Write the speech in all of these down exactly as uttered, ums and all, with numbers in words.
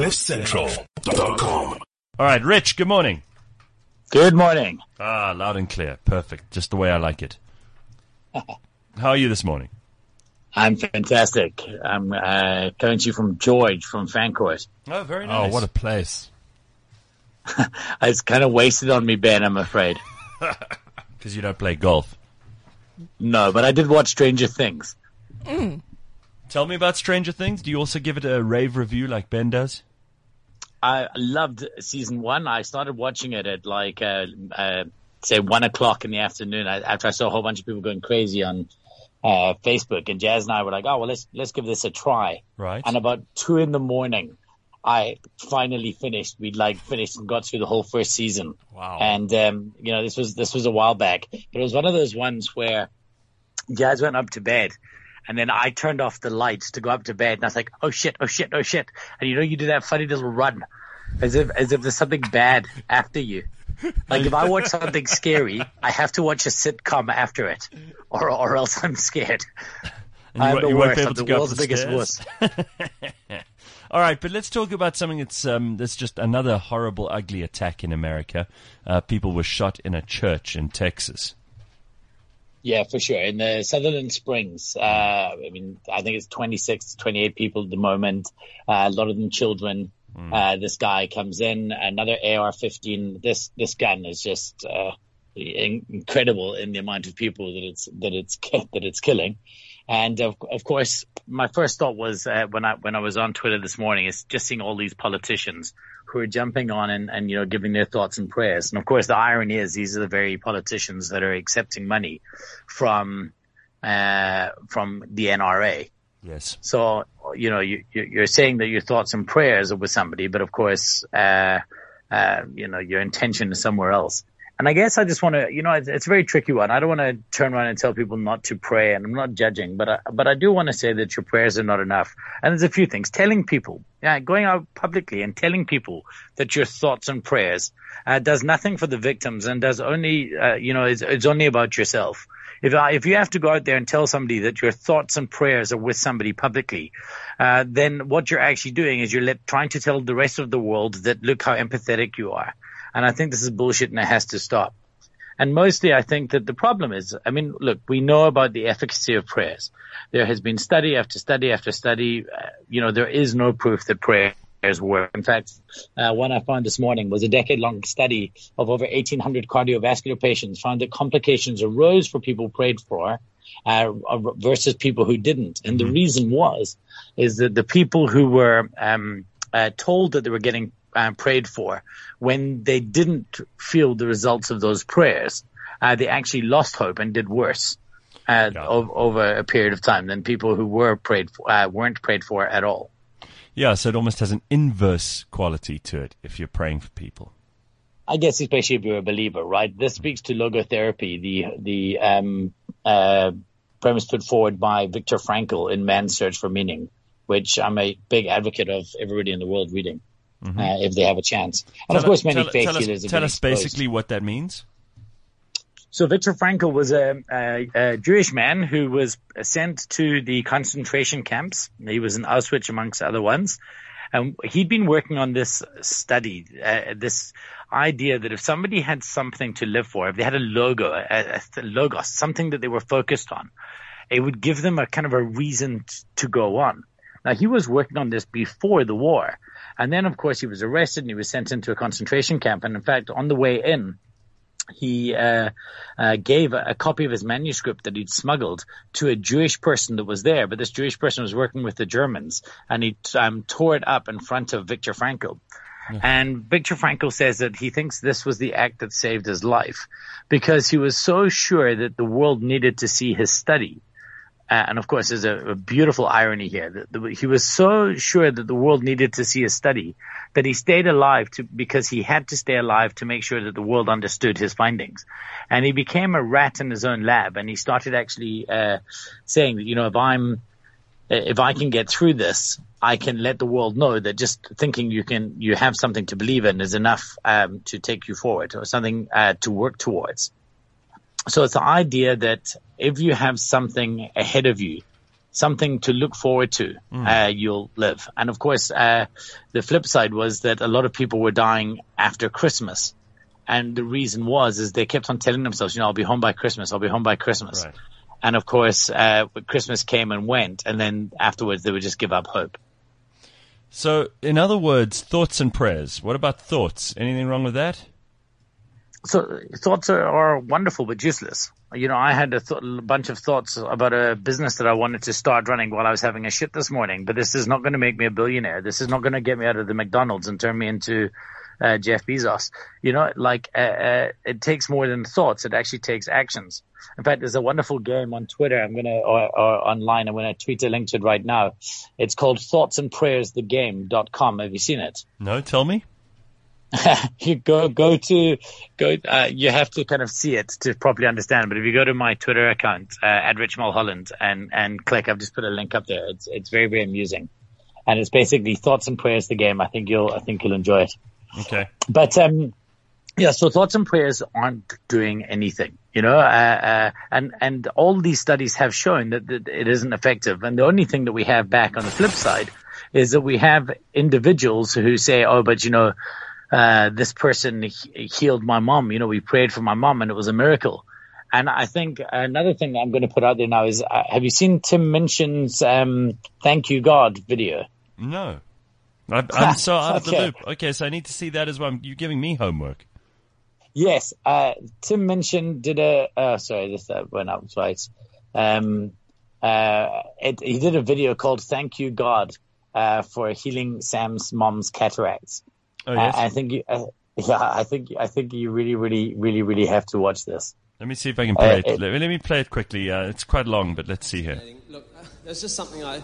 Cliff Central dot com. All right, Rich, good morning. Good morning. Ah, loud and clear. Perfect. Just the way I like it. How are you this morning? I'm fantastic. I'm uh, coming to you from George from Fancourt. Oh, very nice. Oh, what a place. It's kind of wasted on me, Ben, I'm afraid. Because you don't play golf. No, but I did watch Stranger Things. Mm. Tell me about Stranger Things. Do you also give it a rave review like Ben does? I loved season one. I started watching it at like, uh, uh, say, one o'clock in the afternoon after I saw a whole bunch of people going crazy on uh, Facebook. And Jazz and I were like, oh, well, let's let's give this a try. Right. And about two in the morning, I finally finished. We'd like finished and got through the whole first season. Wow. And, um, you know, this was this was a while back. It was one of those ones where Jazz went up to bed. And then I turned off the lights to go up to bed, and I was like, "Oh shit! Oh shit! Oh shit!" And you know, you do that funny little run, as if as if there's something bad after you. Like if I watch something scary, I have to watch a sitcom after it, or or else I'm scared. And I'm you, the you worst. I'm the world's biggest wuss. All right, but let's talk about something that's um, that's just another horrible, ugly attack in America. Uh, people were shot in a church in Texas. Yeah, for sure. In the Sutherland Springs, uh, I mean, I think it's twenty-six, twenty-eight people at the moment. Uh, a lot of them children. Mm. Uh, this guy comes in, another A R fifteen. This, this gun is just, uh, in- incredible in the amount of people that it's, that it's, that it's killing. And of, of course, my first thought was, uh, when I, when I was on Twitter this morning, is just seeing all these politicians who are jumping on and, and, you know, giving their thoughts and prayers. And of course, the irony is these are the very politicians that are accepting money from, uh, from the N R A. Yes. So, you know, you, you're saying that your thoughts and prayers are with somebody, but of course, uh, uh, you know, your intention is somewhere else. And I guess I just want to, you know, it's, it's a very tricky one. I don't want to turn around and tell people not to pray, and I'm not judging, but I, but I do want to say that your prayers are not enough. And there's a few things. Telling people, yeah, going out publicly and telling people that your thoughts and prayers uh, does nothing for the victims and does only, uh, you know, it's, it's only about yourself. If I, if you have to go out there and tell somebody that your thoughts and prayers are with somebody publicly, uh, then what you're actually doing is you're let, trying to tell the rest of the world that look how empathetic you are. And I think this is bullshit and it has to stop. And mostly I think that the problem is, I mean, look, we know about the efficacy of prayers. There has been study after study after study. Uh, you know, there is no proof that prayers work. In fact, uh, one I found this morning was a decade-long study of over eighteen hundred cardiovascular patients found that complications arose for people prayed for uh, versus people who didn't. And the reason was is that the people who were um, uh, told that they were getting Uh, prayed for, when they didn't feel the results of those prayers, uh, they actually lost hope and did worse uh, yeah. o- over a period of time than people who were prayed for, uh, weren't prayed for at all. Yeah, so it almost has an inverse quality to it if you're praying for people. I guess especially if you're a believer, right? This speaks to logotherapy, the the um, uh, premise put forward by Viktor Frankl in Man's Search for Meaning, which I'm a big advocate of everybody in the world reading. Mm-hmm. Uh, if they have a chance. And tell of course, many tell, faith tell healers. Us, tell us basically what that means. So Viktor Frankl was a, a, a Jewish man who was sent to the concentration camps. He was in Auschwitz amongst other ones. And he'd been working on this study, uh, this idea that if somebody had something to live for, if they had a logo, a, a logos, something that they were focused on, it would give them a kind of a reason t- to go on. Now, he was working on this before the war. And then, of course, he was arrested and he was sent into a concentration camp. And in fact, on the way in, he uh, uh, gave a, a copy of his manuscript that he'd smuggled to a Jewish person that was there. But this Jewish person was working with the Germans, and he um, tore it up in front of Viktor Frankl. Mm-hmm. And Viktor Frankl says that he thinks this was the act that saved his life because he was so sure that the world needed to see his study. Uh, and, of course, there's a, a beautiful irony here. The, the, he was so sure that the world needed to see his study that he stayed alive to, because he had to stay alive to make sure that the world understood his findings. And he became a rat in his own lab, and he started actually uh, saying that, you know, if I'm if I can get through this, I can let the world know that just thinking you can you have something to believe in is enough um, to take you forward or something uh, to work towards. So it's the idea that if you have something ahead of you, something to look forward to. Mm. Uh, you'll live. And of course, uh, the flip side was that a lot of people were dying after Christmas. And the reason was, is they kept on telling themselves, you know, I'll be home by Christmas. I'll be home by Christmas. Right. And of course, uh, Christmas came and went. And then afterwards, they would just give up hope. So in other words, thoughts and prayers. What about thoughts? Anything wrong with that? So thoughts are, are wonderful, but useless. You know, I had a, th- a bunch of thoughts about a business that I wanted to start running while I was having a shit this morning. But this is not going to make me a billionaire. This is not going to get me out of the McDonald's and turn me into uh, Jeff Bezos. You know, like uh, uh, it takes more than thoughts. It actually takes actions. In fact, there's a wonderful game on Twitter. I'm going to or, or online. I'm going to tweet a link to it right now. It's called Thoughts and Prayers The Game dot com. Have you seen it? No, tell me. you go go to go. Uh, you have to kind of see it to properly understand. But if you go to my Twitter account uh, at Rich Mulholland and and click, I've just put a link up there. It's it's very very amusing, and it's basically Thoughts and Prayers the Game. I think you'll I think you'll enjoy it. Okay. But um, yeah. So thoughts and prayers aren't doing anything, you know. Uh, uh and and all these studies have shown that, that it isn't effective. And the only thing that we have back on the flip side is that we have individuals who say, oh, but you know. Uh, this person he- healed my mom. You know, we prayed for my mom and it was a miracle. And I think another thing that I'm going to put out there now is, uh, have you seen Tim Minchin's um, Thank You God video? No. I'm, I'm so out of okay. the loop. Okay, so I need to see that as well. You're giving me homework. Yes. Uh, Tim Minchin did a uh, – sorry, this uh, went out twice. Um, uh, it, he did a video called Thank You God uh, for Healing Sam's Mom's Cataracts. Oh, yes. I, I think, you, uh, yeah, I think, I think you really, really, really, really have to watch this. Let me see if I can play uh, it. it. Let, let me play it quickly. Uh, it's quite long, but let's see here. Look, uh, there's just something I,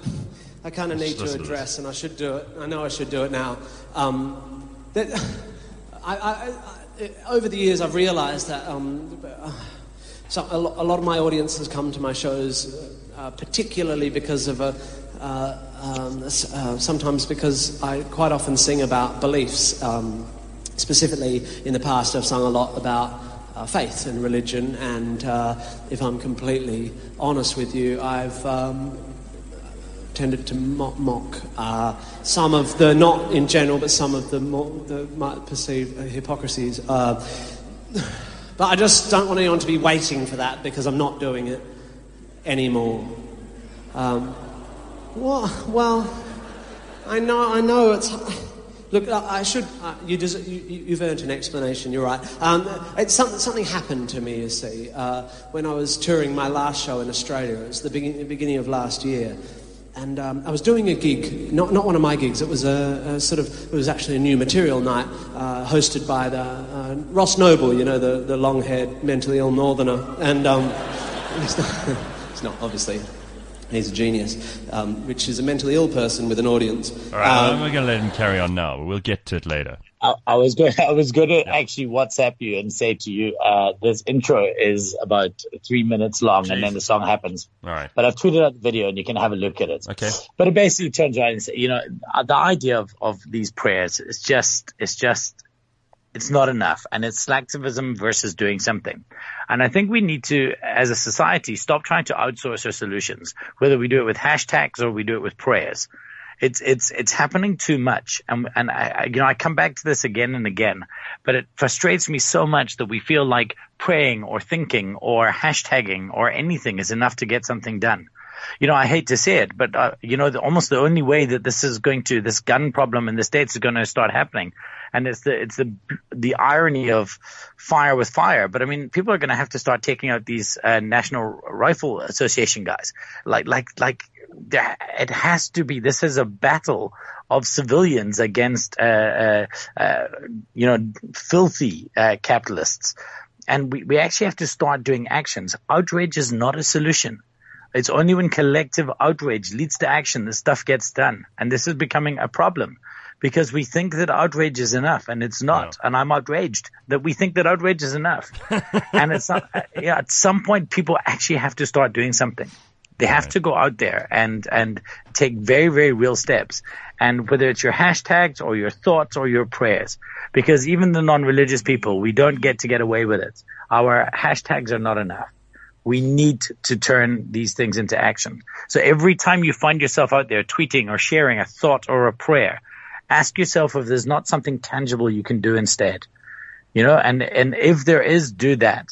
I kind of need to address, and I should do it. I know I should do it now. Um, that, I, I, I, over the years, I've realised that um, so a, lo- a lot of my audience has come to my shows, uh, particularly because of a. Uh, um, uh, sometimes because I quite often sing about beliefs. Um, specifically, in the past, I've sung a lot about uh, faith and religion. And uh, if I'm completely honest with you, I've um, tended to mock, mock uh, some of the, not in general, but some of the more the might perceived uh, hypocrisies. Uh, but I just don't want anyone to be waiting for that because I'm not doing it anymore. Um, Well, well, I know, I know it's. Look, I, I should. Uh, you deserve, you, you've earned an explanation. You're right. Um, it's something. Something happened to me. You see, uh, when I was touring my last show in Australia, it was the begin, beginning of last year, and um, I was doing a gig. Not not one of my gigs. It was a, a sort of. It was actually a new material night uh, hosted by the uh, Ross Noble. You know, the the long-haired, mentally ill Northerner, and um, it's not. It's not obviously. He's a genius, um, which is a mentally ill person with an audience. All right, um, we're going to let him carry on now. We'll get to it later. I, I was going. I was going to yeah. actually WhatsApp you and say to you, uh, this intro is about three minutes long, Jeez. And then the song happens. All right. But I've tweeted out the video, and you can have a look at it. Okay. But it basically turns around and says, you know, the idea of, of these prayers is just, it's just, it's not enough, and it's slacktivism versus doing something. And I think we need to, as a society, stop trying to outsource our solutions, whether we do it with hashtags or we do it with prayers. It's it's it's happening too much, and and I, you know, I come back to this again and again, but it frustrates me so much that we feel like praying or thinking or hashtagging or anything is enough to get something done. You know, I hate to say it, but, uh, you know, the, almost the only way that this is going to, this gun problem in the States is going to start happening. And it's the, it's the, the irony of fire with fire. But I mean, people are going to have to start taking out these, uh, National Rifle Association guys. Like, like, like, it has to be, this is a battle of civilians against, uh, uh, uh you know, filthy, uh, capitalists. And we, we actually have to start doing actions. Outrage is not a solution. It's only when collective outrage leads to action that stuff gets done. And this is becoming a problem because we think that outrage is enough, and it's not. No. And I'm outraged that we think that outrage is enough. And it's not, yeah, at some point, people actually have to start doing something. They have right. to go out there and, and take very, very real steps. And whether it's your hashtags or your thoughts or your prayers, because even the non-religious people, we don't get to get away with it. Our hashtags are not enough. We need to turn these things into action. So every time you find yourself out there tweeting or sharing a thought or a prayer, ask yourself if there's not something tangible you can do instead. You know, and, and if there is, do that.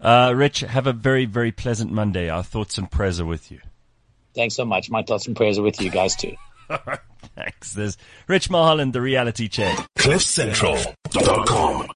Uh, Rich, have a very, very pleasant Monday. Our thoughts and prayers are with you. Thanks so much. My thoughts and prayers are with you guys too. All right, thanks. There's Rich Mulholland, The Reality Check. Cliff Central dot com